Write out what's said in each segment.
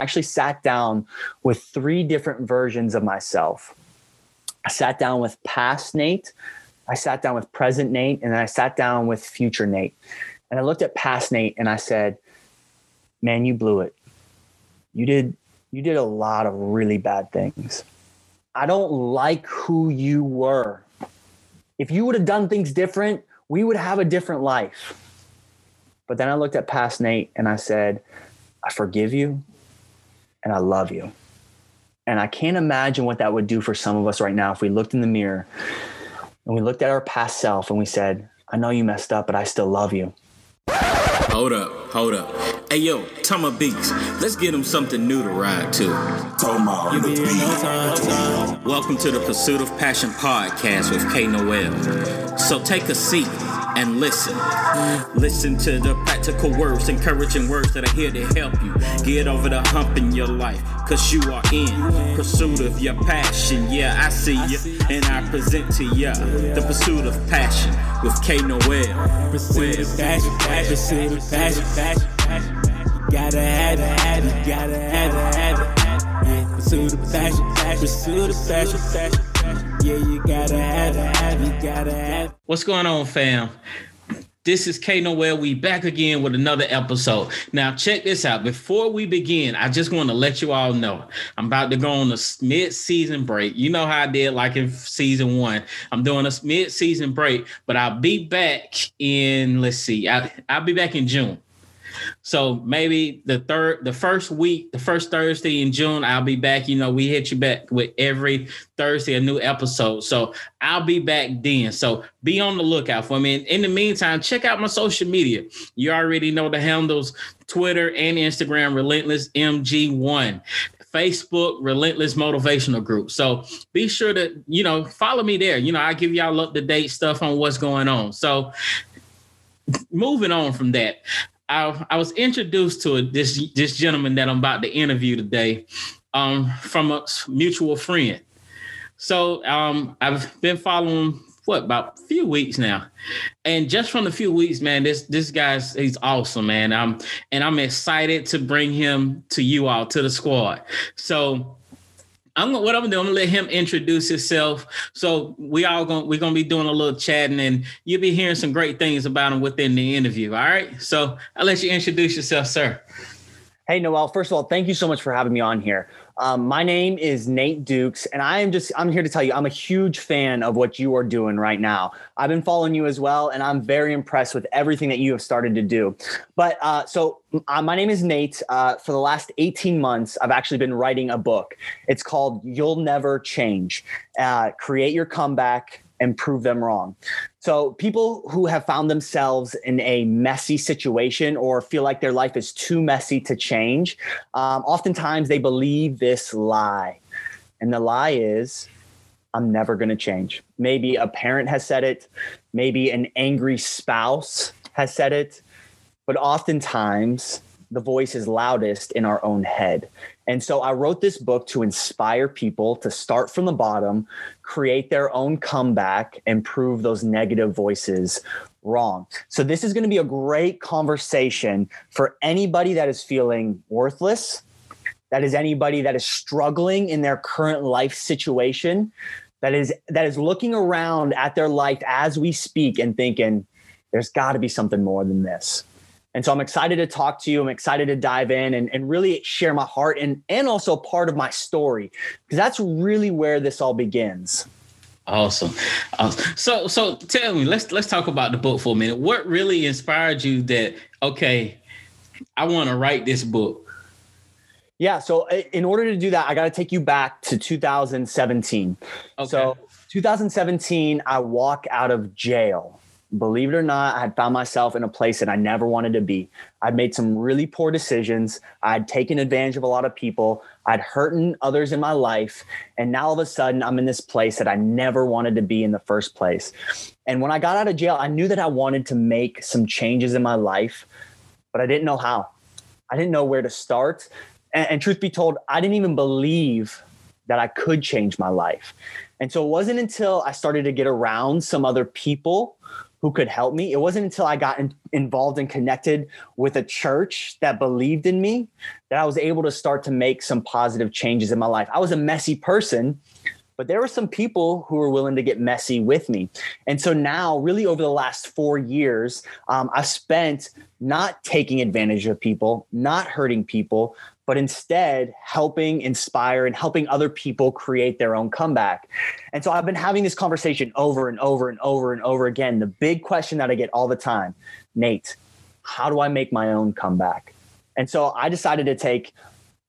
actually sat down with three different versions of myself. I sat down with past Nate, I sat down with present Nate, and then I sat down with future Nate. And I looked at past Nate and I said, man, you blew it. You did a lot of really bad things. I don't like who you were. If you would have done things different, we would have a different life. But then I looked at past Nate and I said, I forgive you and I love you. And I can't imagine what that would do for some of us right now if we looked in the mirror and we looked at our past self and we said, I know you messed up, but I still love you. Hold up. Hey, yo, Toma Beats. Let's get him something new to ride to. Toma on the beat. Welcome to the Pursuit of Passion podcast with K Noel. So take a seat and listen. Listen to the practical words, encouraging words that are here to help you get over the hump in your life. Cause you are in pursuit of your passion. Yeah, I see you, and I present to you the Pursuit of Passion with K Noel. Pursuit of passion, pursuit of passion. You gotta have it, you gotta have it. Pursuit of passion, pursuit of passion. Yeah, you gotta have it, you gotta have it. What's going on, fam? This is K Noel. We back again with another episode. Now, check this out. Before we begin, I just want to let you all know I'm about to go on a mid-season break. You know how I did like in season one. I'm doing a mid-season break, but I'll be back in, I'll be back in June. So maybe the first Thursday in June, I'll be back. You know, we hit you back with every Thursday, a new episode. So I'll be back then. So be on the lookout for me. And in the meantime, check out my social media. You already know the handles, Twitter and Instagram, Relentless MG1. Facebook, Relentless Motivational Group. So be sure to, follow me there. I give y'all up-to-date stuff on what's going on. So moving on from that. I was introduced to this gentleman that I'm about to interview today from a mutual friend. So I've been following him, about a few weeks now. And just from the few weeks, man, this guy's, he's awesome, man. I'm excited to bring him to you all, to the squad. So I'm gonna let him introduce himself. So we're gonna be doing a little chatting, and you'll be hearing some great things about him within the interview. All right. So I'll let you introduce yourself, sir. Hey, Noel. First of all, thank you so much for having me on here. My name is Nate Dukes, and I'm here to tell you, I'm a huge fan of what you are doing right now. I've been following you as well, and I'm very impressed with everything that you have started to do. But so my name is Nate. For the last 18 months, I've actually been writing a book. It's called You'll Never Change. Create Your Comeback and Prove Them Wrong. So people who have found themselves in a messy situation or feel like their life is too messy to change, oftentimes they believe this lie. And the lie is, I'm never going to change. Maybe a parent has said it. Maybe an angry spouse has said it. But oftentimes the voice is loudest in our own head. And so I wrote this book to inspire people to start from the bottom, create their own comeback, and prove those negative voices wrong. So this is going to be a great conversation for anybody that is feeling worthless, that is anybody that is struggling in their current life situation, that is looking around at their life as we speak and thinking, there's got to be something more than this. And so I'm excited to talk to you. I'm excited to dive in and really share my heart and also part of my story, because that's really where this all begins. Awesome. So tell me, let's talk about the book for a minute. What really inspired you that, okay, I want to write this book? Yeah. So in order to do that, I got to take you back to 2017. Okay. So 2017, I walk out of jail. Believe it or not, I had found myself in a place that I never wanted to be. I'd made some really poor decisions. I'd taken advantage of a lot of people. I'd hurting others in my life. And now all of a sudden, I'm in this place that I never wanted to be in the first place. And when I got out of jail, I knew that I wanted to make some changes in my life, but I didn't know how. I didn't know where to start. And truth be told, I didn't even believe that I could change my life. And so it wasn't until I started to get around some other people who could help me. It wasn't until I got involved and connected with a church that believed in me that I was able to start to make some positive changes in my life. I was a messy person, but there were some people who were willing to get messy with me. And so now, really over the last 4 years, I've spent not taking advantage of people, not hurting people, but instead helping inspire and helping other people create their own comeback. And so I've been having this conversation over and over and over and over again. The big question that I get all the time, Nate, how do I make my own comeback? And so I decided to take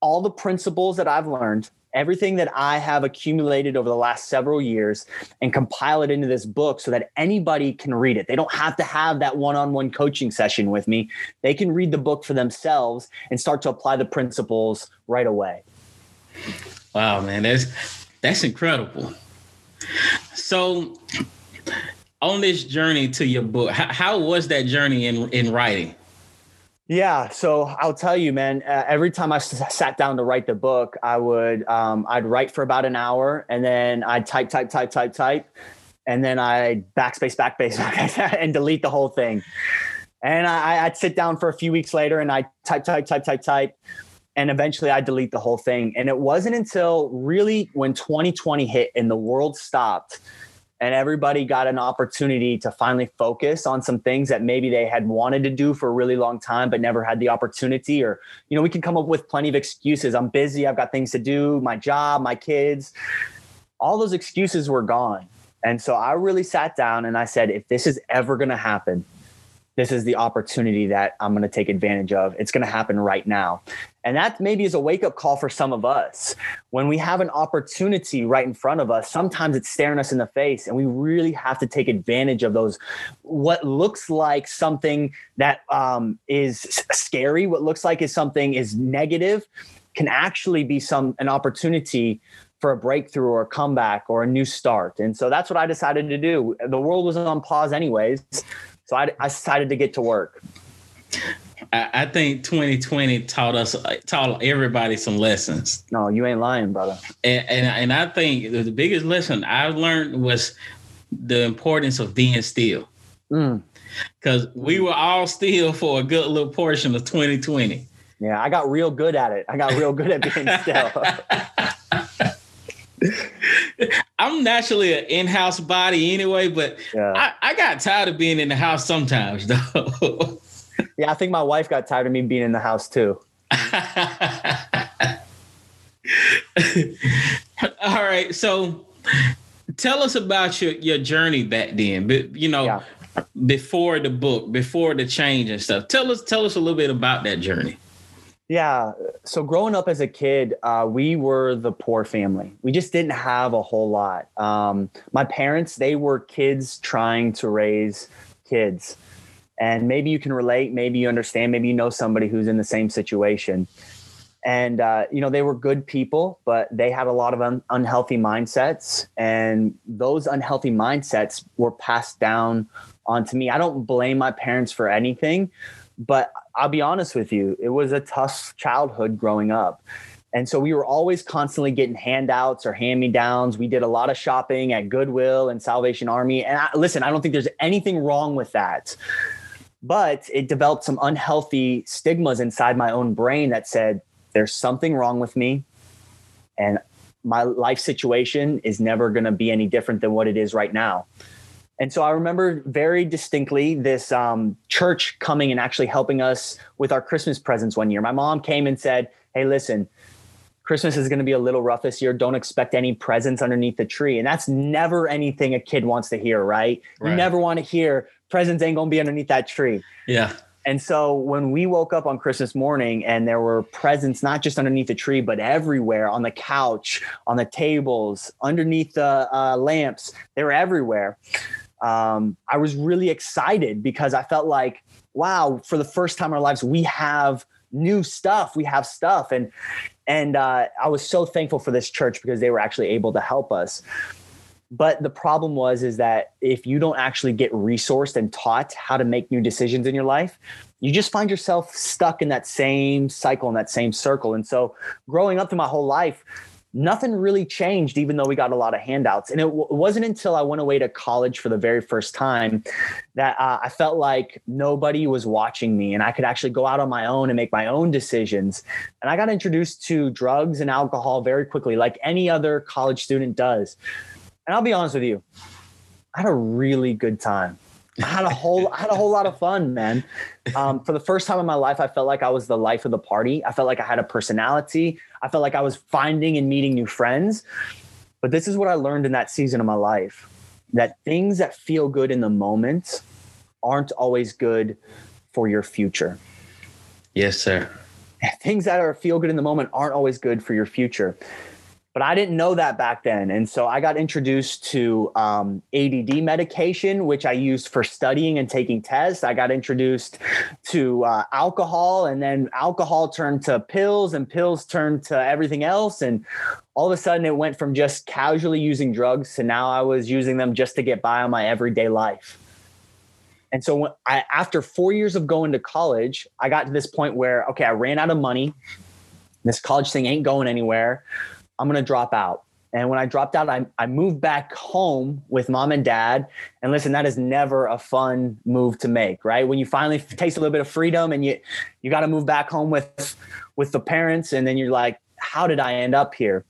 all the principles that I've learned, everything that I have accumulated over the last several years, and compile it into this book so that anybody can read it. They don't have to have that one-on-one coaching session with me. They can read the book for themselves and start to apply the principles right away. Wow, man, that's incredible. So on this journey to your book, how was that journey in writing? Yeah. So I'll tell you, man, every time I sat down to write the book, I would, I'd write for about an hour, and then I'd type. And then I'd backspace and delete the whole thing. And I'd sit down for a few weeks later and I'd type. And eventually I'd delete the whole thing. And it wasn't until really when 2020 hit and the world stopped and everybody got an opportunity to finally focus on some things that maybe they had wanted to do for a really long time, but never had the opportunity. Or, you know, we can come up with plenty of excuses. I'm busy. I've got things to do, my job, my kids. All those excuses were gone. And so I really sat down and I said, if this is ever going to happen, this is the opportunity that I'm going to take advantage of. It's going to happen right now. And that maybe is a wake-up call for some of us. When we have an opportunity right in front of us, sometimes it's staring us in the face, and we really have to take advantage of those. What looks like something that is scary, what looks like is something is negative, can actually be an opportunity for a breakthrough or a comeback or a new start. And so that's what I decided to do. The world was on pause anyways, so I decided to get to work. I think 2020 taught everybody some lessons. No, you ain't lying, brother. And I think the biggest lesson I learned was the importance of being still. Because we were all still for a good little portion of 2020. Yeah, I got real good at it. I got real good at being still. I'm naturally an in-house body anyway, but yeah. I got tired of being in the house sometimes, though. Yeah, I think my wife got tired of me being in the house too. All right, so tell us about your journey back then. But before the book, before the change and stuff. Tell us a little bit about that journey. Yeah, so growing up as a kid, we were the poor family. We just didn't have a whole lot. My parents, they were kids trying to raise kids. And maybe you can relate, maybe you understand, maybe you know somebody who's in the same situation. And, they were good people, but they had a lot of unhealthy mindsets. And those unhealthy mindsets were passed down onto me. I don't blame my parents for anything, but I'll be honest with you, it was a tough childhood growing up. And so we were always constantly getting handouts or hand-me-downs. We did a lot of shopping at Goodwill and Salvation Army. And I don't think there's anything wrong with that. But it developed some unhealthy stigmas inside my own brain that said, there's something wrong with me, and my life situation is never going to be any different than what it is right now. And so I remember very distinctly this church coming and actually helping us with our Christmas presents one year. My mom came and said, hey, listen, Christmas is going to be a little rough this year. Don't expect any presents underneath the tree. And that's never anything a kid wants to hear, right? You never want to hear presents ain't going to be underneath that tree. Yeah. And so when we woke up on Christmas morning and there were presents, not just underneath the tree, but everywhere, on the couch, on the tables, underneath the lamps, they were everywhere. I was really excited because I felt like, wow, for the first time in our lives, we have new stuff. We have stuff. And I was so thankful for this church because they were actually able to help us. But the problem is that if you don't actually get resourced and taught how to make new decisions in your life, you just find yourself stuck in that same cycle, in that same circle. And so growing up through my whole life, nothing really changed, even though we got a lot of handouts. And it wasn't until I went away to college for the very first time that I felt like nobody was watching me and I could actually go out on my own and make my own decisions. And I got introduced to drugs and alcohol very quickly, like any other college student does. And I'll be honest with you, I had a really good time. I had a whole lot of fun, man. For the first time in my life, I felt like I was the life of the party. I felt like I had a personality. I felt like I was finding and meeting new friends. But this is what I learned in that season of my life, that things that feel good in the moment aren't always good for your future. Yes, sir. Things that feel good in the moment aren't always good for your future. But I didn't know that back then. And so I got introduced to ADD medication, which I used for studying and taking tests. I got introduced to alcohol, and then alcohol turned to pills, and pills turned to everything else. And all of a sudden it went from just casually using drugs to now I was using them just to get by on my everyday life. And so when after 4 years of going to college, I got to this point where, okay, I ran out of money. This college thing ain't going anywhere. I'm going to drop out. And when I dropped out, I moved back home with mom and dad. And listen, that is never a fun move to make, right? When you finally taste a little bit of freedom and you got to move back home with the parents. And then you're like, how did I end up here?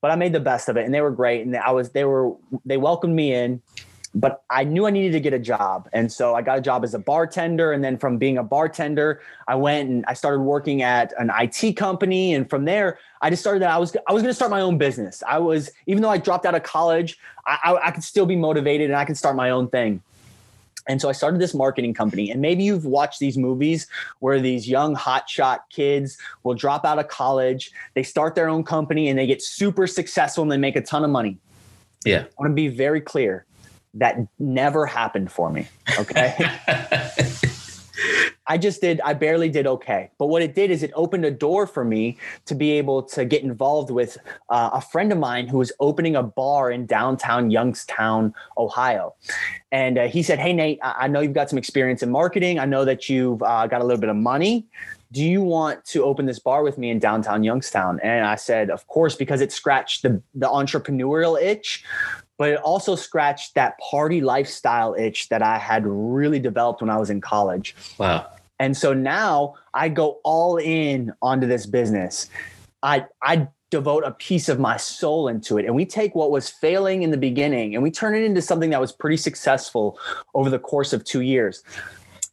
But I made the best of it and they were great. And they welcomed me in, but I knew I needed to get a job. And so I got a job as a bartender. And then from being a bartender, I went and I started working at an IT company. And from there, I just started that I was going to start my own business. Even though I dropped out of college, I could still be motivated and I could start my own thing. And so I started this marketing company. And maybe you've watched these movies where these young hotshot kids will drop out of college. They start their own company and they get super successful and they make a ton of money. Yeah. I want to be very clear. That never happened for me. Okay. I barely did okay. But what it did is it opened a door for me to be able to get involved with a friend of mine who was opening a bar in downtown Youngstown, Ohio. And he said, hey, Nate, I know you've got some experience in marketing. I know that you've got a little bit of money. Do you want to open this bar with me in downtown Youngstown? And I said, of course, because it scratched the entrepreneurial itch. But it also scratched that party lifestyle itch that I had really developed when I was in college. Wow. And so now I go all in onto this business. I devote a piece of my soul into it. And we take what was failing in the beginning and we turn it into something that was pretty successful over the course of 2 years.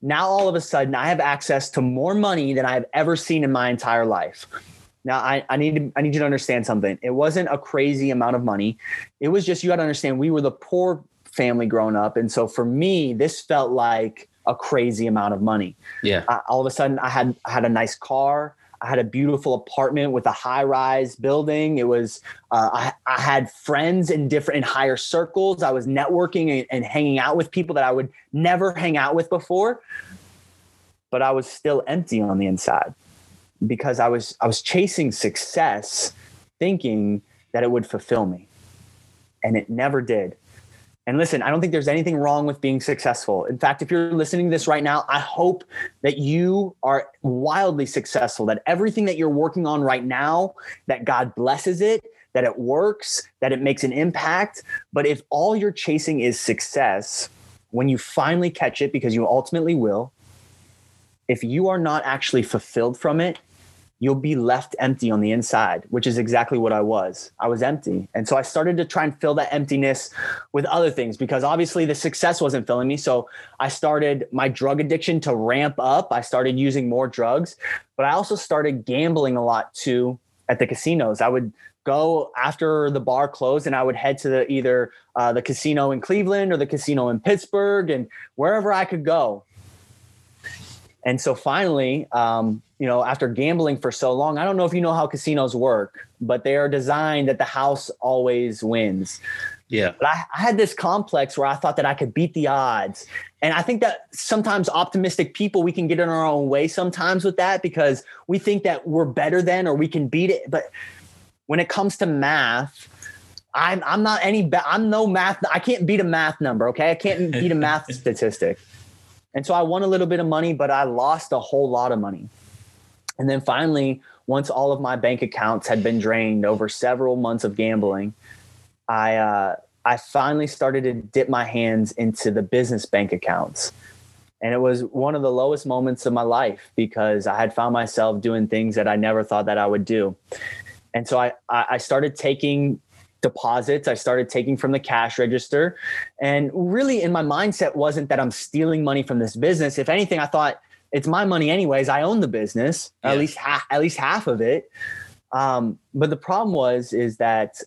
Now, all of a sudden, I have access to more money than I've ever seen in my entire life. Now, I need you to understand something. It wasn't a crazy amount of money. It was just, you got to understand, we were the poor family growing up. And so for me, this felt like a crazy amount of money. Yeah. All of a sudden, I had a nice car. I had a beautiful apartment with a high-rise building. It was I had friends in higher circles. I was networking and hanging out with people that I would never hang out with before. But I was still empty on the inside, because I was chasing success, thinking that it would fulfill me, and it never did. And listen, I don't think there's anything wrong with being successful. In fact, if you're listening to this right now, I hope that you are wildly successful, that everything that you're working on right now, that God blesses it, that it works, that it makes an impact. But if all you're chasing is success, when you finally catch it, because you ultimately will, if you are not actually fulfilled from it, you'll be left empty on the inside, which is exactly what I was. I was empty. And so I started to try and fill that emptiness with other things, because obviously the success wasn't filling me. So I started my drug addiction to ramp up. I started using more drugs, but I also started gambling a lot too at the casinos. I would go after the bar closed and I would head to either the casino in Cleveland or the casino in Pittsburgh and wherever I could go. And so finally, after gambling for so long, I don't know if you know how casinos work, but they are designed that the house always wins. Yeah. But I had this complex where I thought that I could beat the odds. And I think that sometimes optimistic people, we can get in our own way sometimes with that, because we think that we're better than, or we can beat it. But when it comes to math, I'm no math. I can't beat a math number. Okay. I can't beat a math statistic. And so I won a little bit of money, but I lost a whole lot of money. And then finally, Once all of my bank accounts had been drained over several months of gambling, I finally started to dip my hands into the business bank accounts. And it was one of the lowest moments of my life because I had found myself doing things that I never thought that I would do. And so I started taking deposits. I started taking from the cash register. And really in my mindset wasn't that I'm stealing money from this business. If anything, I thought it's my money anyways. I own the business, yeah. at least half of it. But the problem is that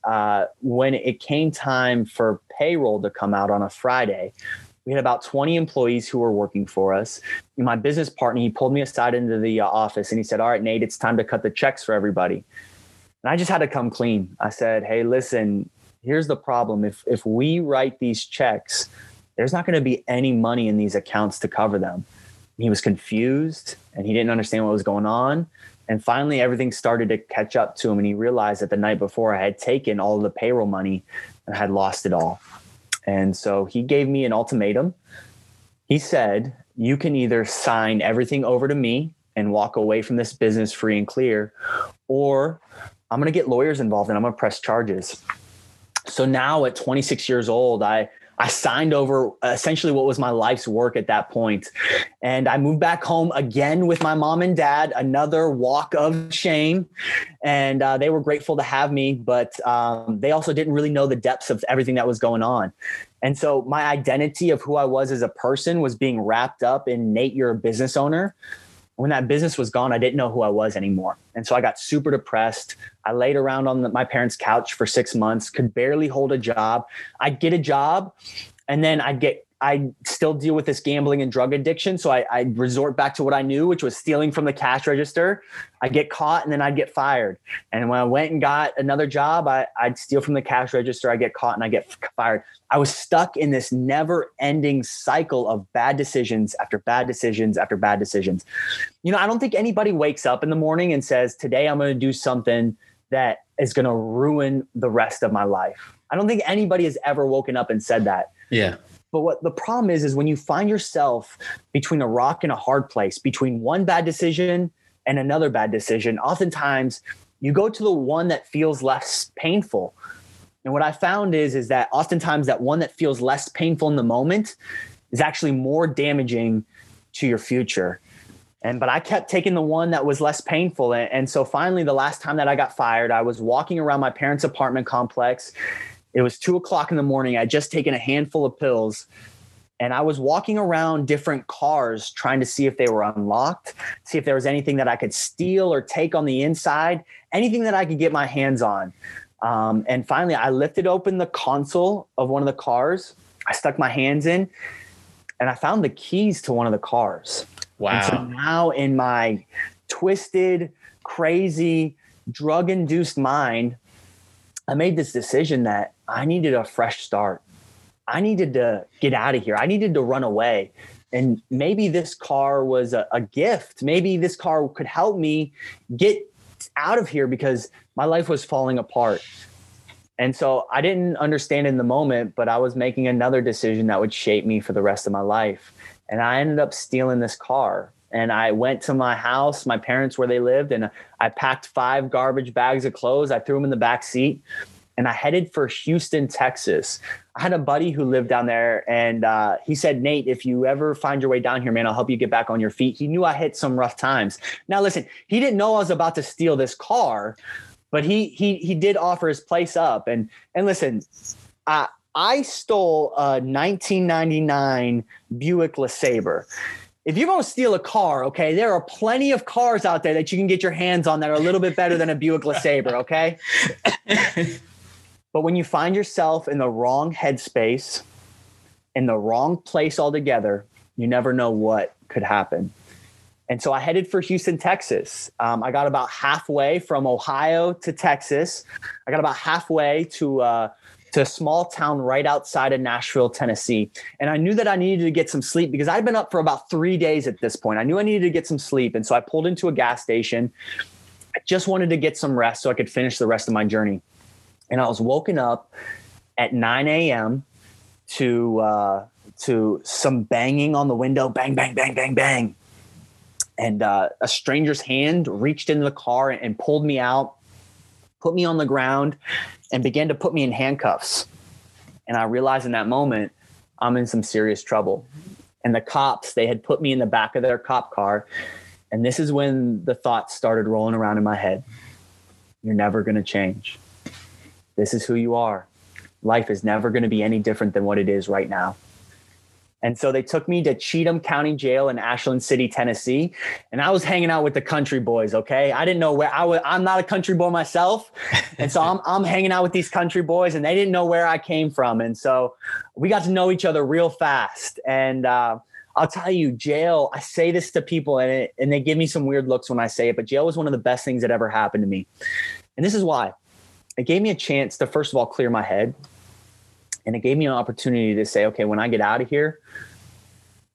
when it came time for payroll to come out on a Friday, we had about 20 employees who were working for us. And my business partner, he pulled me aside into the office and he said, "All right, Nate, it's time to cut the checks for everybody." And I just had to come clean. I said, "Hey, listen, here's the problem. If we write these checks, there's not going to be any money in these accounts to cover them." And he was confused and he didn't understand what was going on. And finally, everything started to catch up to him. And he realized that the night before I had taken all of the payroll money and I had lost it all. And so he gave me an ultimatum. He said, "You can either sign everything over to me and walk away from this business free and clear, or I'm going to get lawyers involved and I'm going to press charges." So now at 26 years old, I signed over essentially what was my life's work at that point. And I moved back home again with my mom and dad, another walk of shame. And they were grateful to have me, but they also didn't really know the depths of everything that was going on. And so my identity of who I was as a person was being wrapped up in, "Nate, you're a business owner." When that business was gone, I didn't know who I was anymore. And so I got super depressed. I laid around on my parents' couch for 6 months, could barely hold a job. I'd get a job and then I'd still deal with this gambling and drug addiction. So I'd resort back to what I knew, which was stealing from the cash register. I'd get caught and then I'd get fired. And when I went and got another job, I'd steal from the cash register. I get caught and I get fired. I was stuck in this never ending cycle of bad decisions after bad decisions after bad decisions. You know, I don't think anybody wakes up in the morning and says, "Today I'm going to do something that is going to ruin the rest of my life." I don't think anybody has ever woken up and said that. Yeah. But what the problem is when you find yourself between a rock and a hard place, between one bad decision and another bad decision, oftentimes you go to the one that feels less painful. And what I found is that oftentimes that one that feels less painful in the moment is actually more damaging to your future. But I kept taking the one that was less painful. And so finally, the last time that I got fired, I was walking around my parents' apartment complex. It was 2:00 in the morning. I'd just taken a handful of pills and I was walking around different cars trying to see if they were unlocked, see if there was anything that I could steal or take on the inside, anything that I could get my hands on. And finally, I lifted open the console of one of the cars. I stuck my hands in and I found the keys to one of the cars. Wow. And so now in my twisted, crazy, drug-induced mind, I made this decision that I needed a fresh start. I needed to get out of here. I needed to run away. And maybe this car was a gift. Maybe this car could help me get out of here because my life was falling apart. And so I didn't understand in the moment, but I was making another decision that would shape me for the rest of my life. And I ended up stealing this car. And I went to my house, my parents where they lived, and I packed 5 garbage bags of clothes. I threw them in the back seat and I headed for Houston, Texas. I had a buddy who lived down there and he said, "Nate, if you ever find your way down here, man, I'll help you get back on your feet." He knew I hit some rough times. Now, listen, he didn't know I was about to steal this car, but he did offer his place up. And listen, I stole a 1999 Buick LeSabre. If you're going to steal a car, okay, there are plenty of cars out there that you can get your hands on that are a little bit better than a Buick LeSabre, okay? But when you find yourself in the wrong headspace, in the wrong place altogether, you never know what could happen. And so I headed for Houston, Texas. I got about halfway from Ohio to Texas. I got about halfway to a small town right outside of Nashville, Tennessee. And I knew that I needed to get some sleep because I'd been up for about 3 days at this point. I knew I needed to get some sleep. And so I pulled into a gas station. I just wanted to get some rest so I could finish the rest of my journey. And I was woken up at 9 a.m. to some banging on the window, bang, bang, bang, bang, bang. And a stranger's hand reached into the car and pulled me out, put me on the ground, and began to put me in handcuffs. And I realized in that moment, I'm in some serious trouble. And the cops, they had put me in the back of their cop car. And this is when the thoughts started rolling around in my head. You're never going to change. This is who you are. Life is never going to be any different than what it is right now. And so they took me to Cheatham County Jail in Ashland City, Tennessee. And I was hanging out with the country boys, okay? I didn't know where I was. I'm not a country boy myself. And so I'm hanging out with these country boys, and they didn't know where I came from. And so we got to know each other real fast. And I'll tell you, jail, I say this to people, and they give me some weird looks when I say it, but jail was one of the best things that ever happened to me. And this is why. It gave me a chance to, first of all, clear my head. And it gave me an opportunity to say, okay, when I get out of here,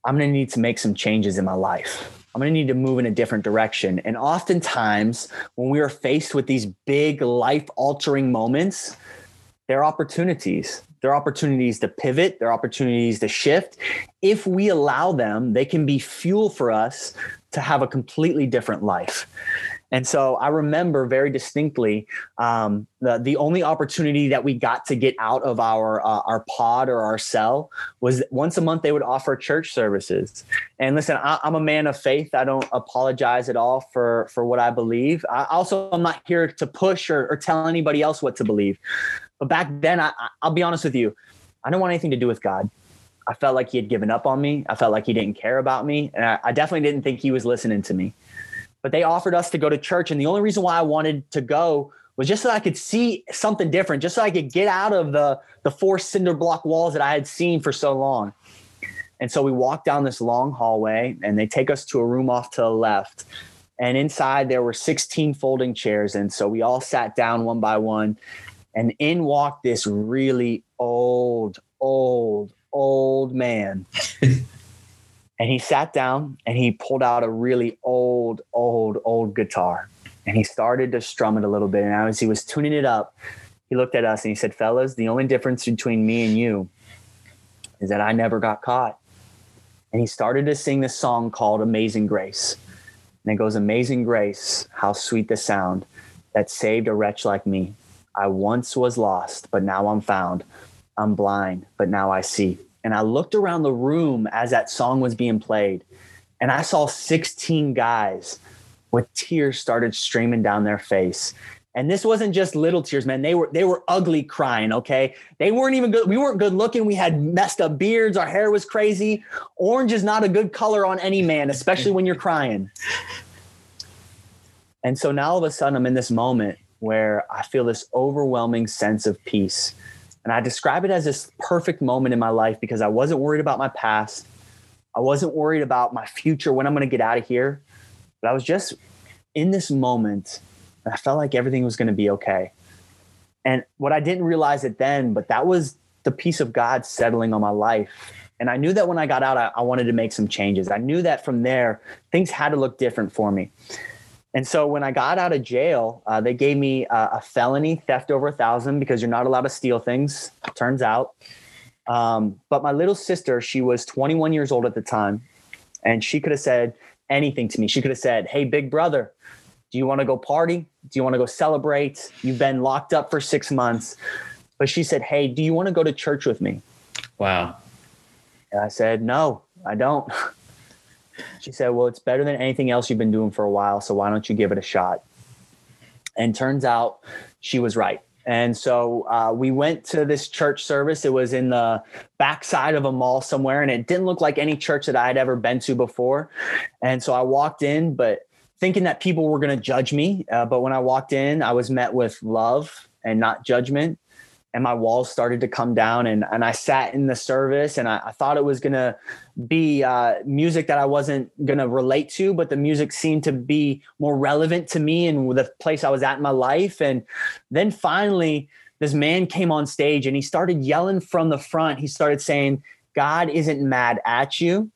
I'm going to need to make some changes in my life. I'm going to need to move in a different direction. And oftentimes when we are faced with these big life-altering moments, they're opportunities. They're opportunities to pivot. They're opportunities to shift. If we allow them, they can be fuel for us to have a completely different life. And so I remember very distinctly the only opportunity that we got to get out of our pod or our cell was once a month they would offer church services. And listen, I'm a man of faith. I don't apologize at all for what I believe. I'm not here to push or tell anybody else what to believe. But back then, I'll be honest with you, I didn't want anything to do with God. I felt like he had given up on me. I felt like he didn't care about me. And I definitely didn't think he was listening to me. But they offered us to go to church. And the only reason why I wanted to go was just so I could see something different, just so I could get out of the four cinder block walls that I had seen for so long. And so we walked down this long hallway and they take us to a room off to the left. And inside there were 16 folding chairs. And so we all sat down one by one, and in walked this really old man. And he sat down and he pulled out a really old guitar, and he started to strum it a little bit. And as he was tuning it up, he looked at us and he said, fellas, the only difference between me and you is that I never got caught. And he started to sing this song called Amazing Grace. And it goes, Amazing Grace, how sweet the sound that saved a wretch like me. I once was lost, but now I'm found. I'm blind, but now I see. And I looked around the room as that song was being played, and I saw 16 guys with tears started streaming down their face. And this wasn't just little tears, man. They were ugly crying. Okay. They weren't even good. We weren't good looking. We had messed up beards. Our hair was crazy. Orange is not a good color on any man, especially when you're crying. And so now all of a sudden I'm in this moment where I feel this overwhelming sense of peace. And I describe it as this perfect moment in my life because I wasn't worried about my past. I wasn't worried about my future, when I'm going to get out of here. But I was just in this moment, and I felt like everything was going to be okay. And what I didn't realize it then, but that was the peace of God settling on my life. And I knew that when I got out, I wanted to make some changes. I knew that from there, things had to look different for me. And so when I got out of jail, they gave me a felony theft over 1,000 because you're not allowed to steal things, turns out. But my little sister, she was 21 years old at the time, and she could have said anything to me. She could have said, hey, big brother, do you want to go party? Do you want to go celebrate? You've been locked up for 6 months. But she said, hey, do you want to go to church with me? Wow. And I said, no, I don't. She said, well, it's better than anything else you've been doing for a while, so why don't you give it a shot? And turns out she was right. And so we went to this church service. It was in the backside of a mall somewhere, and it didn't look like any church that I had ever been to before. And so I walked in, but thinking that people were going to judge me. But when I walked in, I was met with love and not judgment. And my walls started to come down, and I sat in the service, and I thought it was going to be music that I wasn't going to relate to, but the music seemed to be more relevant to me and the place I was at in my life. And then finally, this man came on stage, and he started yelling from the front. He started saying, God isn't mad at you,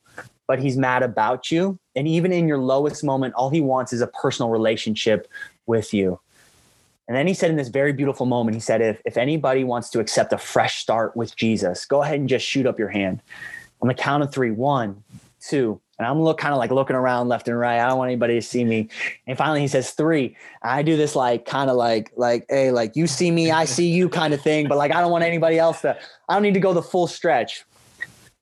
but he's mad about you. And even in your lowest moment, all he wants is a personal relationship with you. And then he said in this very beautiful moment, he said, if anybody wants to accept a fresh start with Jesus, go ahead and just shoot up your hand. On the count of 3, 1, 2. And I'm looking around left and right. I don't want anybody to see me. And finally he says 3. I do this hey, you see me, I see you kind of thing. But I don't want anybody else I don't need to go the full stretch.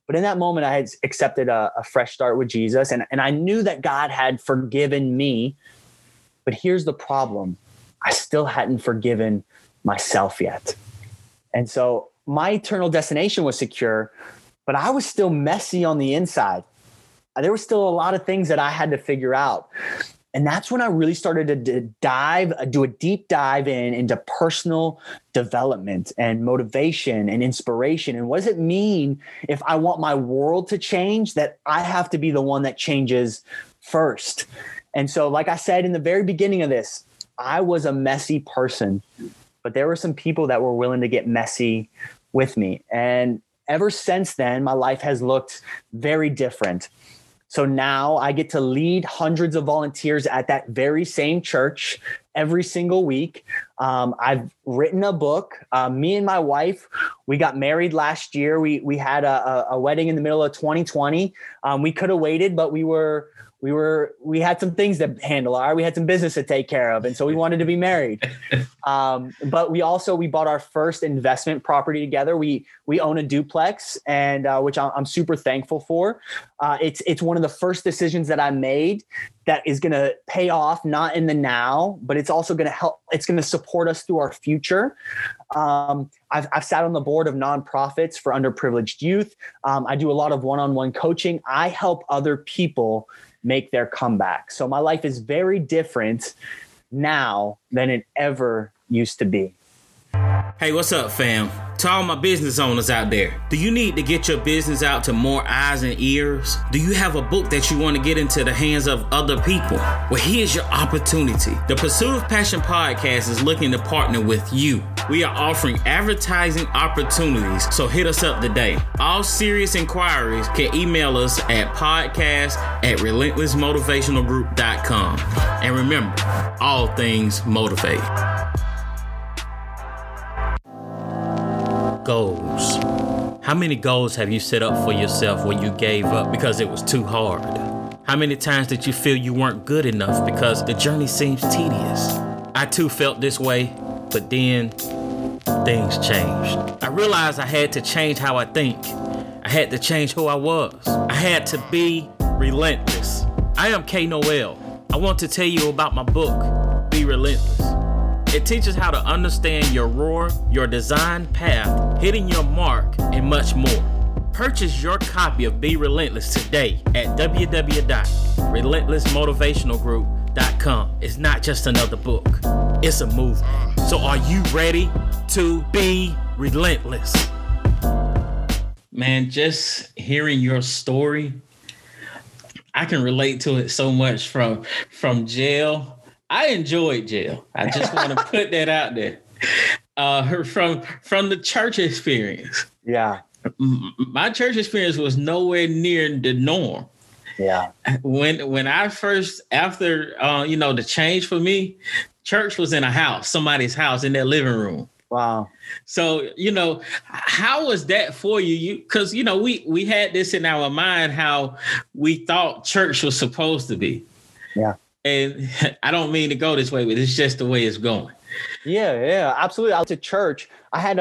But in that moment, I had accepted a fresh start with Jesus. And I knew that God had forgiven me. But here's the problem. I still hadn't forgiven myself yet. And so my eternal destination was secure, but I was still messy on the inside. There were still a lot of things that I had to figure out. And that's when I really started to do a deep dive into personal development and motivation and inspiration. And what does it mean if I want my world to change that I have to be the one that changes first? And so, like I said in the very beginning of this, I was a messy person, but there were some people that were willing to get messy with me. And ever since then, my life has looked very different. So now I get to lead hundreds of volunteers at that very same church every single week. I've written a book. Me and my wife, we got married last year. We had a wedding in the middle of 2020. We could have waited, but we had some things to handle. We had some business to take care of, and so we wanted to be married. But we bought our first investment property together. We own a duplex, and which I'm super thankful for. It's one of the first decisions that I made that is going to pay off, not in the now, but it's also going to help. It's going to support us through our future. I've sat on the board of nonprofits for underprivileged youth. I do a lot of one-on-one coaching. I help other people make their comeback. So my life is very different now than it ever used to be. Hey, what's up, fam? To all my business owners out there, do you need to get your business out to more eyes and ears? Do you have a book that you want to get into the hands of other people? Well, here's your opportunity. The Pursuit of Passion podcast is looking to partner with you. We are offering advertising opportunities, so hit us up today. All serious inquiries can email us at podcast@relentlessmotivationalgroup.com. And remember, all things motivate. Goals. How many goals have you set up for yourself where you gave up because it was too hard? How many times did you feel you weren't good enough because the journey seems tedious? I too felt this way, but then things changed. I realized I had to change how I think. I had to change who I was. I had to be relentless. I am K Noel. I want to tell you about my book, Be Relentless. It teaches how to understand your roar, your design path, hitting your mark, and much more. Purchase your copy of Be Relentless today at www.relentlessmotivationalgroup.com. It's not just another book. It's a movement. So are you ready to be relentless? Man, just hearing your story, I can relate to it so much from jail. I enjoyed jail. I just want to put that out there. From the church experience. Yeah. My church experience was nowhere near the norm. Yeah. When I first, after, the change for me, church was in a house, somebody's house in their living room. Wow. So, how was that for you? Because, we had this in our mind, how we thought church was supposed to be. Yeah. And I don't mean to go this way, but it's just the way it's going. Yeah, absolutely. I went to church. I had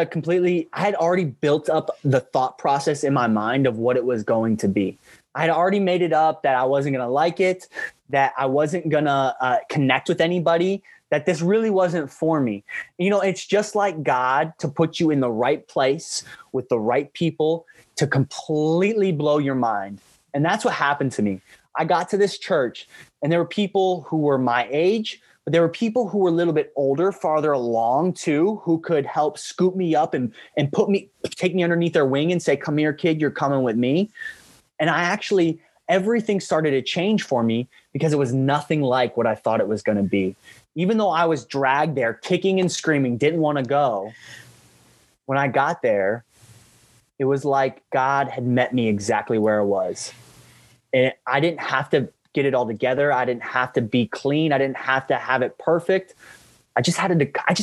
already built up the thought process in my mind of what it was going to be. I had already made it up that I wasn't going to like it, that I wasn't going to connect with anybody, that this really wasn't for me. It's just like God to put you in the right place with the right people to completely blow your mind. And that's what happened to me. I got to this church and there were people who were my age, but there were people who were a little bit older, farther along too, who could help scoop me up and take me underneath their wing and say, come here, kid, you're coming with me. And everything started to change for me because it was nothing like what I thought it was going to be. Even though I was dragged there, kicking and screaming, didn't want to go. When I got there, it was like God had met me exactly where I was. And I didn't have to get it all together. I didn't have to be clean. I didn't have to have it perfect. I just had to come. I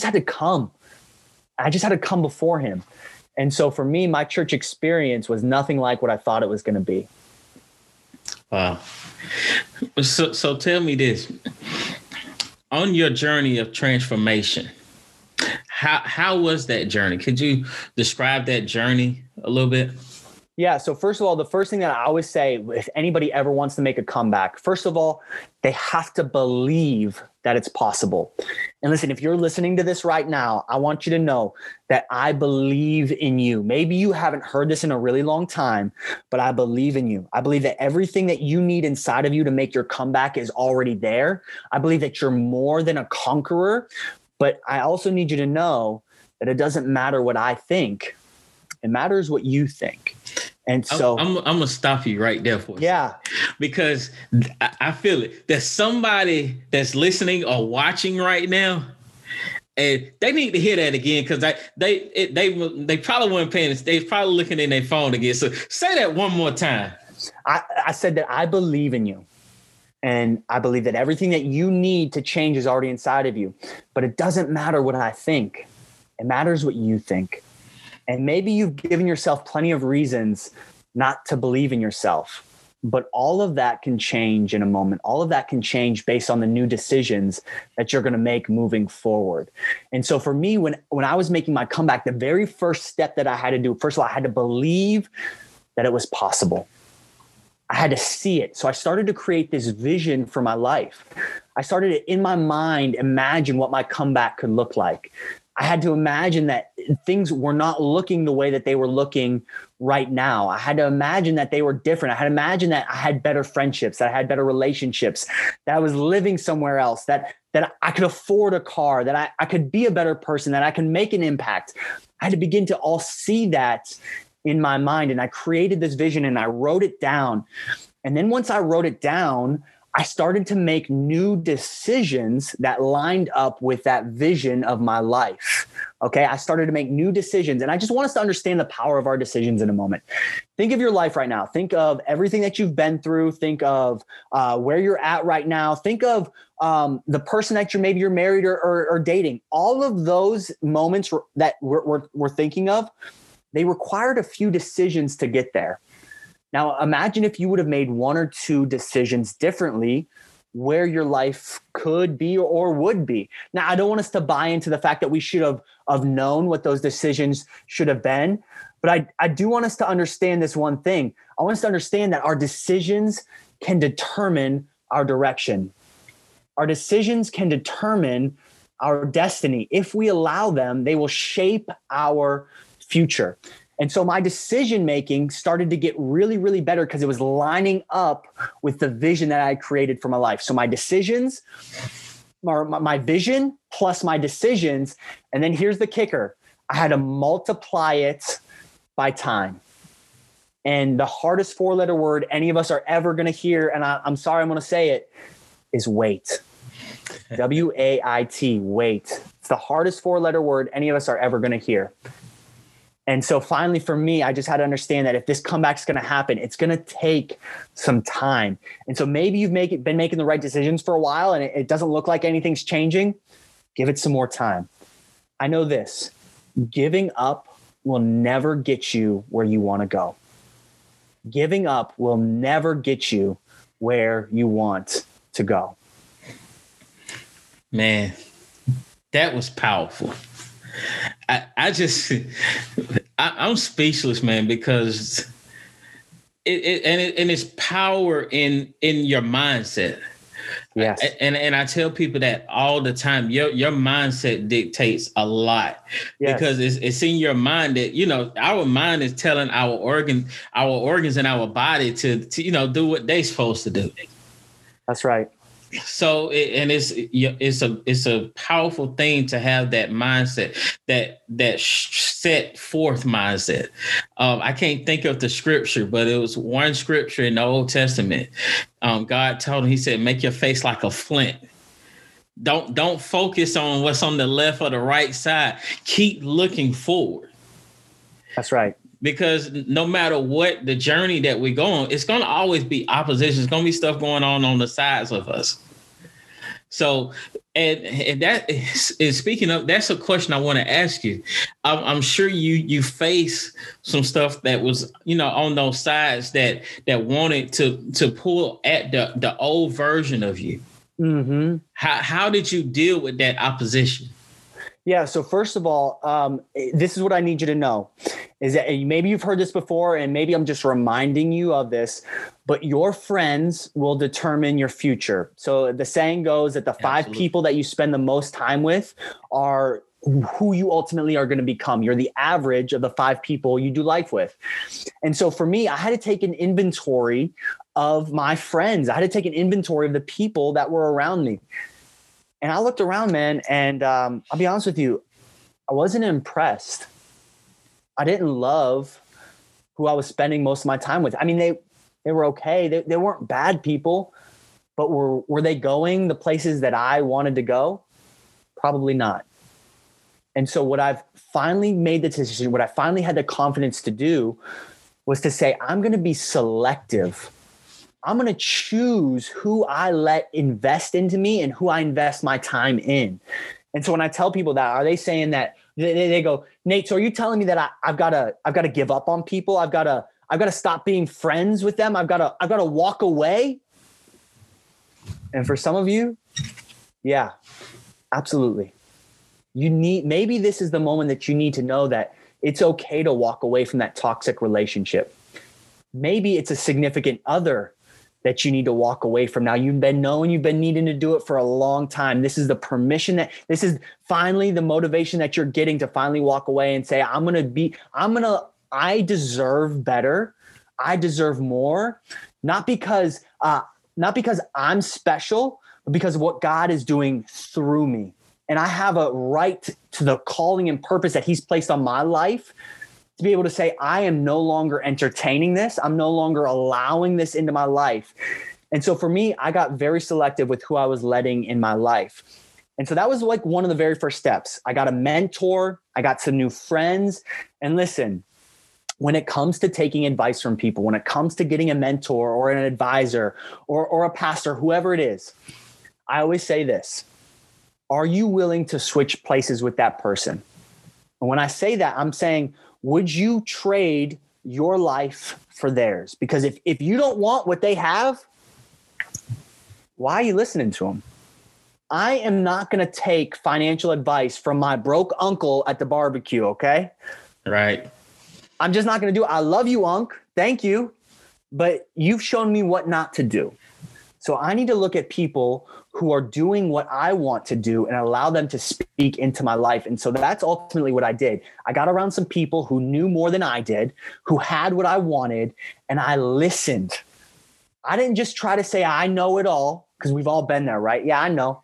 just had to come before him. And so for me, my church experience was nothing like what I thought it was going to be. Wow. So tell me this. On your journey of transformation, how was that journey? Could you describe that journey a little bit? Yeah. So first of all, the first thing that I always say, if anybody ever wants to make a comeback, first of all, they have to believe that it's possible. And listen, if you're listening to this right now, I want you to know that I believe in you. Maybe you haven't heard this in a really long time, but I believe in you. I believe that everything that you need inside of you to make your comeback is already there. I believe that you're more than a conqueror, but I also need you to know that it doesn't matter what I think. It matters what you think. And so I'm going to stop you right there for a second. Because I feel it. There's somebody that's listening or watching right now, and they need to hear that again, because they probably weren't paying. They probably looking in their phone again. So say that one more time. I said that I believe in you, and I believe that everything that you need to change is already inside of you. But it doesn't matter what I think. It matters what you think. And maybe you've given yourself plenty of reasons not to believe in yourself, but all of that can change in a moment. All of that can change based on the new decisions that you're going to make moving forward. And so for me, when I was making my comeback, the very first step that I had to do, first of all, I had to believe that it was possible. I had to see it. So I started to create this vision for my life. I started to, in my mind, imagine what my comeback could look like. I had to imagine that things were not looking the way that they were looking right now. I had to imagine that they were different. I had to imagine that I had better friendships, that I had better relationships, that I was living somewhere else, that I could afford a car, that I could be a better person, that I can make an impact. I had to begin to all see that in my mind. And I created this vision and I wrote it down. And then once I wrote it down, I started to make new decisions that lined up with that vision of my life. Okay. I started to make new decisions. And I just want us to understand the power of our decisions in a moment. Think of your life right now. Think of everything that you've been through. Think of where you're at right now. Think of the person that you're married or dating. All of those moments that we're thinking of, they required a few decisions to get there. Now, imagine if you would have made one or two decisions differently, where your life could be or would be. Now, I don't want us to buy into the fact that we should have known what those decisions should have been, but I do want us to understand this one thing. I want us to understand that our decisions can determine our direction. Our decisions can determine our destiny. If we allow them, they will shape our future. And so my decision-making started to get really, really better because it was lining up with the vision that I created for my life. So my decisions, my vision plus my decisions. And then here's the kicker. I had to multiply it by time. And the hardest four-letter word any of us are ever going to hear, and I'm sorry I'm going to say it, is wait. W-A-I-T, wait. It's the hardest four-letter word any of us are ever going to hear. And so finally, for me, I just had to understand that if this comeback's going to happen, it's going to take some time. And so maybe you've been making the right decisions for a while and it doesn't look like anything's changing. Give it some more time. I know this. Giving up will never get you where you want to go. Giving up will never get you where you want to go. Man, that was powerful. I'm speechless, man, because it's power in your mindset. Yes. And I tell people that all the time. Your mindset dictates a lot. Yes. Because it's in your mind that, you know, our mind is telling our organs and our body to you know, do what they're supposed to do. That's right. So, it's a powerful thing to have that mindset, that set forth mindset. I can't think of the scripture, but it was one scripture in the Old Testament. God told him, he said, make your face like a flint. Don't focus on what's on the left or the right side. Keep looking forward. That's right. Because no matter what the journey that we go on, it's going to always be opposition. It's going to be stuff going on the sides of us. So And that is speaking of, that's a question I want to ask you. I'm sure you face some stuff that was, you know, on those sides that wanted to pull at the old version of you. Mm-hmm. How did you deal with that opposition? Yeah. So first of all, this is what I need you to know is that maybe you've heard this before and maybe I'm just reminding you of this, but your friends will determine your future. So the saying goes that the five Absolutely. People that you spend the most time with are who you ultimately are going to become. You're the average of the five people you do life with. And so for me, I had to take an inventory of my friends. I had to take an inventory of the people that were around me. And I looked around, man, and I'll be honest with you, I wasn't impressed. I didn't love who I was spending most of my time with. I mean, they were okay. They weren't bad people, but were they going the places that I wanted to go? Probably not. And so what I've finally made the decision, what I finally had the confidence to do was to say, I'm going to be selective. I'm going to choose who I let invest into me and who I invest my time in. And so when I tell people that, are they saying that they go, Nate, so are you telling me that I've got to give up on people? I've got to stop being friends with them. I've got to walk away. And for some of you, yeah, absolutely. Maybe this is the moment that you need to know that it's okay to walk away from that toxic relationship. Maybe it's a significant other that you need to walk away from. Now you've been needing to do it for a long time. This is the permission this is finally the motivation that you're getting to finally walk away and say, I deserve better. I deserve more. Not because I'm special, but because of what God is doing through me. And I have a right to the calling and purpose that he's placed on my life to be able to say, I am no longer entertaining this. I'm no longer allowing this into my life. And so for me, I got very selective with who I was letting in my life. And so that was like one of the very first steps. I got a mentor. I got some new friends. And listen, when it comes to taking advice from people, when it comes to getting a mentor or an advisor or a pastor, whoever it is, I always say this. Are you willing to switch places with that person? And when I say that, I'm saying, would you trade your life for theirs? Because if you don't want what they have, why are you listening to them? I am not going to take financial advice from my broke uncle at the barbecue, okay? Right. I'm just not going to do it. I love you, Unc. Thank you. But you've shown me what not to do. So I need to look at people who are doing what I want to do and allow them to speak into my life. And so that's ultimately what I did. I got around some people who knew more than I did, who had what I wanted, and I listened. I didn't just try to say, I know it all, because we've all been there, right? Yeah, I know.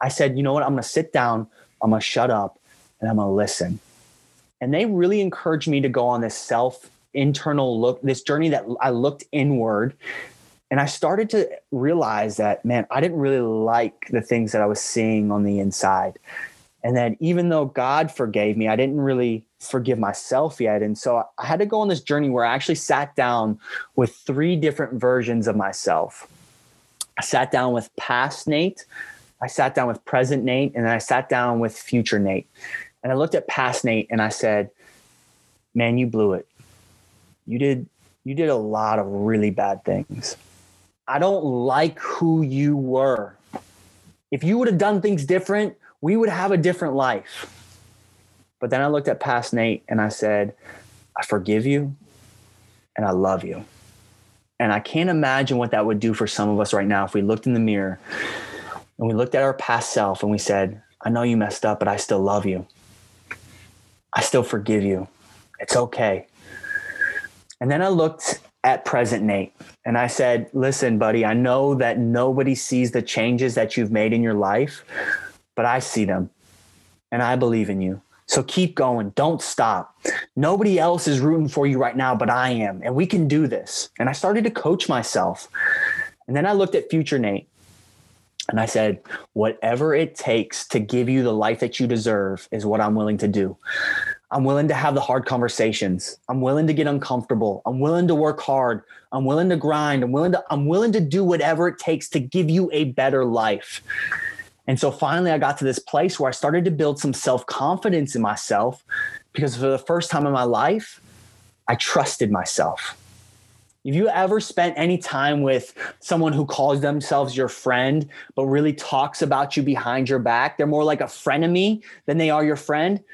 I said, you know what? I'm going to sit down, I'm going to shut up, and I'm going to listen. And they really encouraged me to go on this internal look, this journey that I looked inward. And I started to realize that, man, I didn't really like the things that I was seeing on the inside. And then even though God forgave me, I didn't really forgive myself yet. And so I had to go on this journey where I actually sat down with three different versions of myself. I sat down with past Nate, I sat down with present Nate, and then I sat down with future Nate. And I looked at past Nate and I said, man, you blew it. You did a lot of really bad things. I don't like who you were. If you would have done things different, we would have a different life. But then I looked at past Nate and I said, I forgive you and I love you. And I can't imagine what that would do for some of us right now if we looked in the mirror and we looked at our past self and we said, I know you messed up, but I still love you. I still forgive you. It's okay. And then I looked at present Nate and I said, listen, buddy, I know that nobody sees the changes that you've made in your life, but I see them and I believe in you. So keep going. Don't stop. Nobody else is rooting for you right now, but I am. And we can do this. And I started to coach myself. And then I looked at future Nate and I said, whatever it takes to give you the life that you deserve is what I'm willing to do. I'm willing to have the hard conversations. I'm willing to get uncomfortable. I'm willing to work hard. I'm willing to grind. I'm willing to do whatever it takes to give you a better life. And so finally, I got to this place where I started to build some self-confidence in myself, because for the first time in my life, I trusted myself. If you ever spent any time with someone who calls themselves your friend, but really talks about you behind your back, they're more like a frenemy than they are your friend.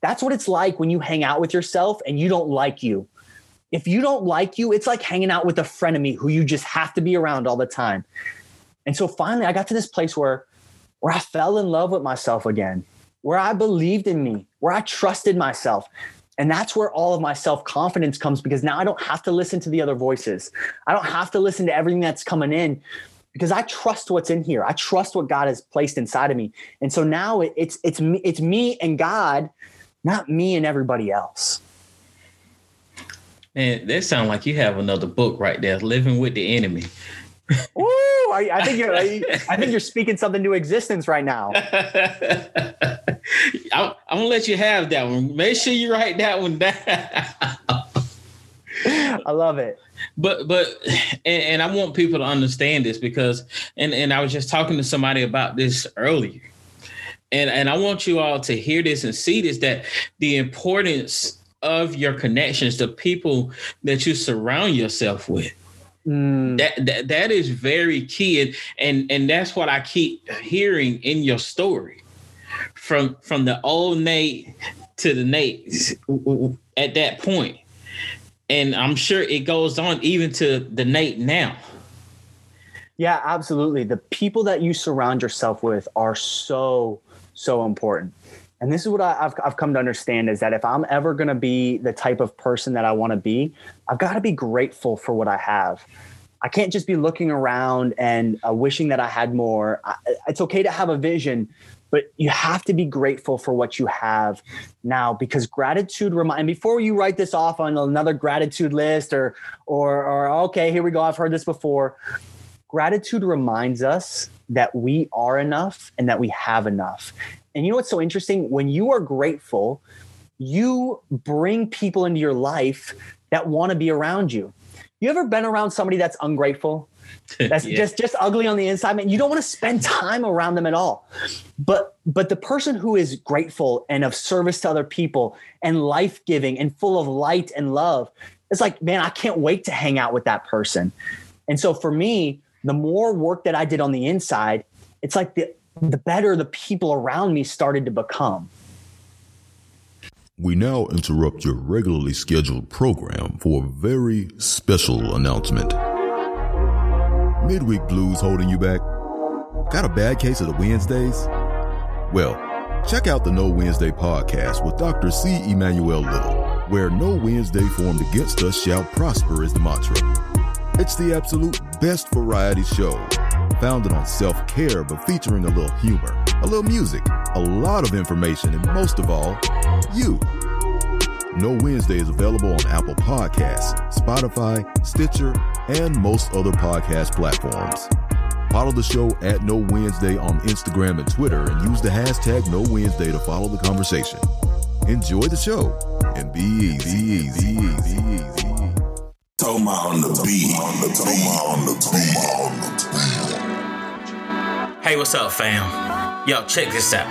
That's what it's like when you hang out with yourself and you don't like you. If you don't like you, it's like hanging out with a frenemy who you just have to be around all the time. And so finally, I got to this place where I fell in love with myself again, where I believed in me, where I trusted myself. And that's where all of my self-confidence comes, because now I don't have to listen to the other voices. I don't have to listen to everything that's coming in, because I trust what's in here. I trust what God has placed inside of me. And so now it's me and God, not me and everybody else. Man, that sounds like you have another book right there, Living with the Enemy. Ooh, I think you're speaking something to existence right now. I'm going to let you have that one. Make sure you write that one down. I love it. But I want people to understand this, because and I was just talking to somebody about this earlier. And I want you all to hear this and see this, that the importance of your connections, the people that you surround yourself with. That is very key. And that's what I keep hearing in your story, from the old Nate to the Nate at that point. And I'm sure it goes on even to the Nate now. Yeah, absolutely. The people that you surround yourself with are so, so important. And this is what I've come to understand, is that if I'm ever going to be the type of person that I want to be, I've got to be grateful for what I have. I can't just be looking around and wishing that I had more. It's okay to have a vision, but you have to be grateful for what you have now, because gratitude and before you write this off on another gratitude list or okay, here we go, I've heard this before. Gratitude reminds us that we are enough and that we have enough. And you know what's so interesting? When you are grateful, you bring people into your life that want to be around you. You ever been around somebody that's ungrateful? That's yeah. just ugly on the inside, man. You don't want to spend time around them at all. But the person who is grateful and of service to other people and life-giving and full of light and love, it's like, man, I can't wait to hang out with that person. And so for me, the more work that I did on the inside, it's like the better the people around me started to become. We now interrupt your regularly scheduled program for a very special announcement. Midweek blues holding you back? Got a bad case of the Wednesdays? Well, check out the No Wednesday podcast with Dr. C. Emmanuel Little, where no Wednesday formed against us shall prosper is the mantra. It's the absolute best variety show, founded on self-care, but featuring a little humor, a little music, a lot of information, and most of all, you. No Wednesday is available on Apple Podcasts, Spotify, Stitcher, and most other podcast platforms. Follow the show at No Wednesday on Instagram and Twitter, and use the hashtag No Wednesday to follow the conversation. Enjoy the show and be easy. Toma on the beat. Hey, what's up, fam? Yo, check this out.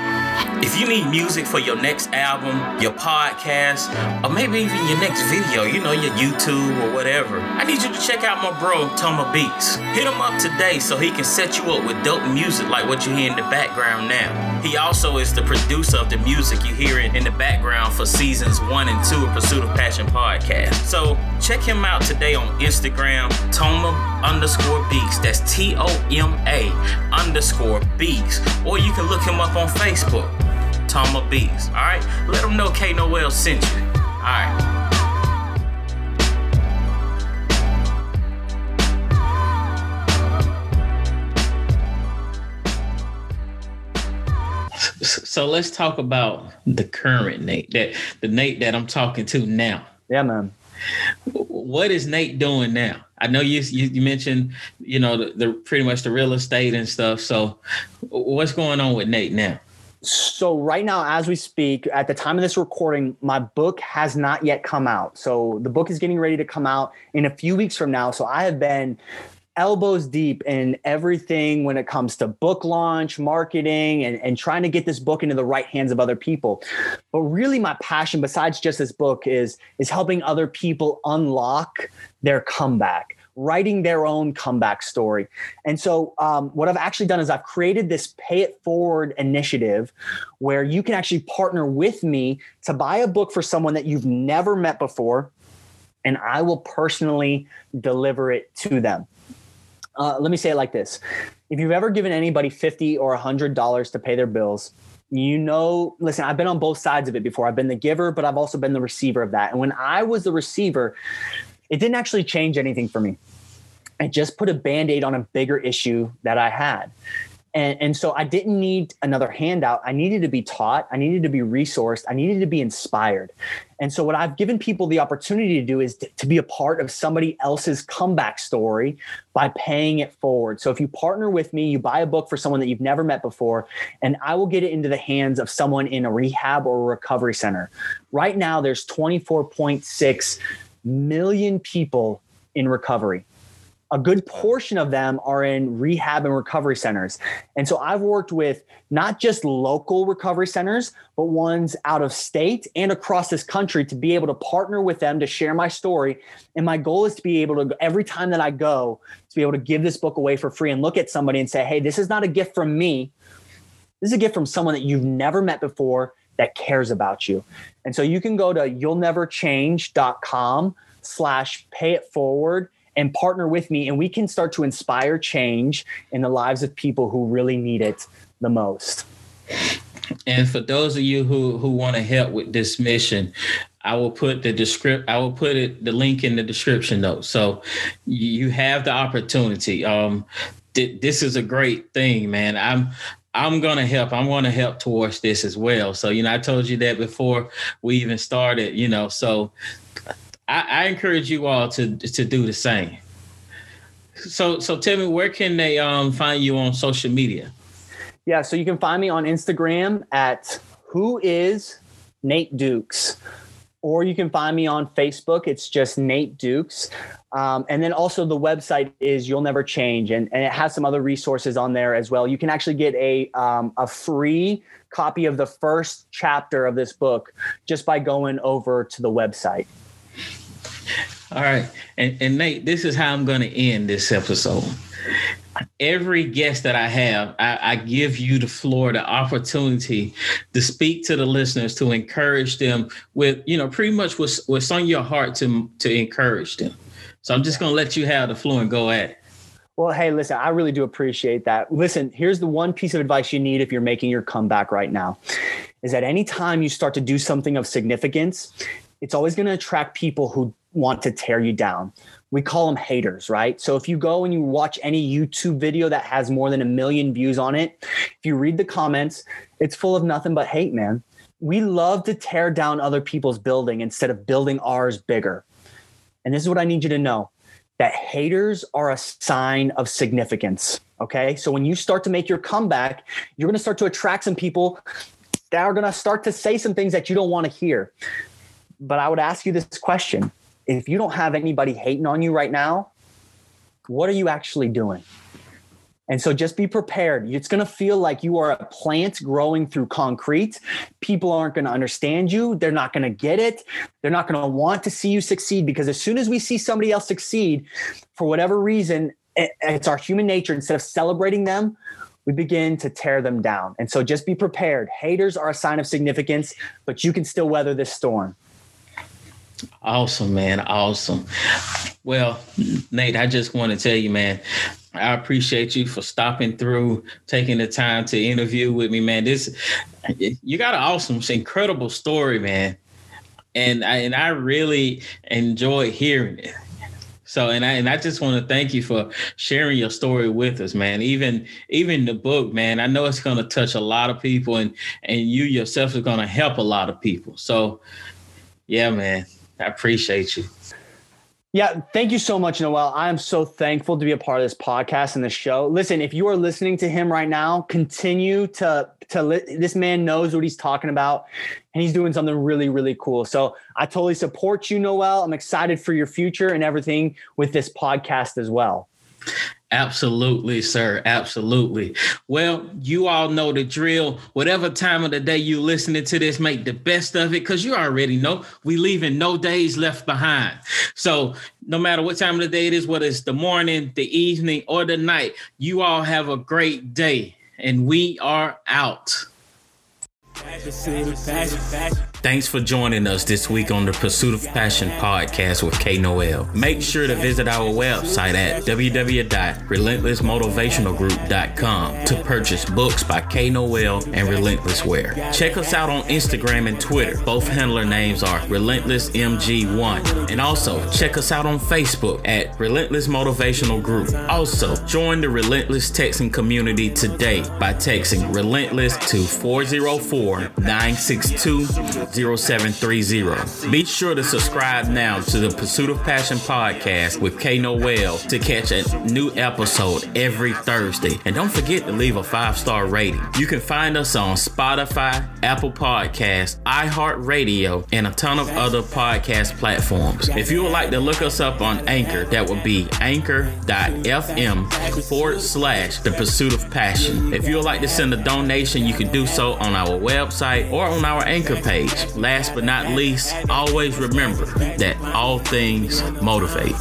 If you need music for your next album, your podcast, or maybe even your next video, you know, your YouTube or whatever, I need you to check out my bro, Toma Beats. Hit him up today so he can set you up with dope music like what you hear in the background now. He also is the producer of the music you hear in the background for seasons 1 and 2 of Pursuit of Passion podcast. So check him out today on Instagram, Toma_Beats. That's Toma_Beats. Or you can look him up on Facebook, Toma Beats. All right? Let him know K Noel sent you. All right. So let's talk about the current Nate, the Nate that I'm talking to now. Yeah, man. What is Nate doing now? I know you mentioned, you know, the pretty much the real estate and stuff. So what's going on with Nate now? So right now, as we speak, at the time of this recording, my book has not yet come out. So the book is getting ready to come out in a few weeks from now. So I have been elbows deep in everything when it comes to book launch, marketing, and trying to get this book into the right hands of other people. But really my passion, besides just this book, is helping other people unlock their comeback, writing their own comeback story. And so what I've actually done is I've created this Pay It Forward initiative where you can actually partner with me to buy a book for someone that you've never met before, and I will personally deliver it to them. Let me say it like this. If you've ever given anybody $50 or $100 to pay their bills, you know, listen, I've been on both sides of it before. I've been the giver, but I've also been the receiver of that. And when I was the receiver, it didn't actually change anything for me. I just put a Band-Aid on a bigger issue that I had. And so I didn't need another handout. I needed to be taught. I needed to be resourced. I needed to be inspired. And so what I've given people the opportunity to do is to be a part of somebody else's comeback story by paying it forward. So if you partner with me, you buy a book for someone that you've never met before, and I will get it into the hands of someone in a rehab or a recovery center. Right now, there's 24.6 million people in recovery. A good portion of them are in rehab and recovery centers. And so I've worked with not just local recovery centers, but ones out of state and across this country to be able to partner with them to share my story. And my goal is to be able to, every time that I go, to be able to give this book away for free and look at somebody and say, hey, this is not a gift from me. This is a gift from someone that you've never met before that cares about you. And so you can go to youllneverchange.com/payitforward and partner with me, and we can start to inspire change in the lives of people who really need it the most. And for those of you who want to help with this mission, I will put the link in the description though. So you have the opportunity. This is a great thing, man. I'm going to help. I'm going to help towards this as well. So, you know, I told you that before we even started, you know, so I encourage you all to do the same. So tell me, where can they find you on social media? Yeah, so you can find me on Instagram at whoisnatedukes, or you can find me on Facebook. It's just Nate Dukes. And then also the website is You'll Never Change, and it has some other resources on there as well. You can actually get a free copy of the first chapter of this book just by going over to the website. All right. And Nate, this is how I'm going to end this episode. Every guest that I have, I give you the floor, the opportunity to speak to the listeners, to encourage them with, you know, pretty much what's on your heart to encourage them. So I'm just going to let you have the floor and go at it. Well, hey, listen, I really do appreciate that. Listen, here's the one piece of advice you need if you're making your comeback right now, is that any time you start to do something of significance, it's always going to attract people who want to tear you down. We call them haters, right? So if you go and you watch any YouTube video that has more than 1 million views on it, if you read the comments, it's full of nothing but hate, man. We love to tear down other people's building instead of building ours bigger. And this is what I need you to know, that haters are a sign of significance, okay? So when you start to make your comeback, you're going to start to attract some people that are going to start to say some things that you don't want to hear. But I would ask you this question. If you don't have anybody hating on you right now, what are you actually doing? And so just be prepared. It's going to feel like you are a plant growing through concrete. People aren't going to understand you. They're not going to get it. They're not going to want to see you succeed, because as soon as we see somebody else succeed, for whatever reason, it's our human nature. Instead of celebrating them, we begin to tear them down. And so just be prepared. Haters are a sign of significance, but you can still weather this storm. Awesome, man. Awesome. Well, Nate, I just want to tell you, man, I appreciate you for stopping through, taking the time to interview with me, man. You got an awesome, incredible story, man. And I really enjoy hearing it. So, and I just want to thank you for sharing your story with us, man. Even the book, man, I know it's going to touch a lot of people, and you yourself is going to help a lot of people. So, yeah, man. I appreciate you. Yeah. Thank you so much, Noel. I am so thankful to be a part of this podcast and this show. Listen, if you are listening to him right now, continue to this man knows what he's talking about, and he's doing something really, really cool. So I totally support you, Noel. I'm excited for your future and everything with this podcast as well. Absolutely, sir. Absolutely. Well, you all know the drill. Whatever time of the day you listening to this, make the best of it, because you already know we leaving no days left behind. So no matter what time of the day it is, whether it's the morning, the evening, or the night, you all have a great day. And we are out. Thanks for joining us this week on the Pursuit of Passion podcast with K Noel. Make sure to visit our website at www.relentlessmotivationalgroup.com to purchase books by K Noel and Relentless Wear. Check us out on Instagram and Twitter. Both handler names are RelentlessMG1. And also check us out on Facebook at Relentless Motivational Group. Also join the Relentless texting community today by texting Relentless to 404-962-0730. Be sure to subscribe now to the Pursuit of Passion podcast with K Noel to catch a new episode every Thursday. And don't forget to leave a 5-star rating. You can find us on Spotify, Apple Podcasts, iHeartRadio, and a ton of other podcast platforms. If you would like to look us up on Anchor, that would be anchor.fm/The Pursuit of Passion. If you would like to send a donation, you can do so on our website or on our Anchor page. Last but not least, always remember that all things motivate.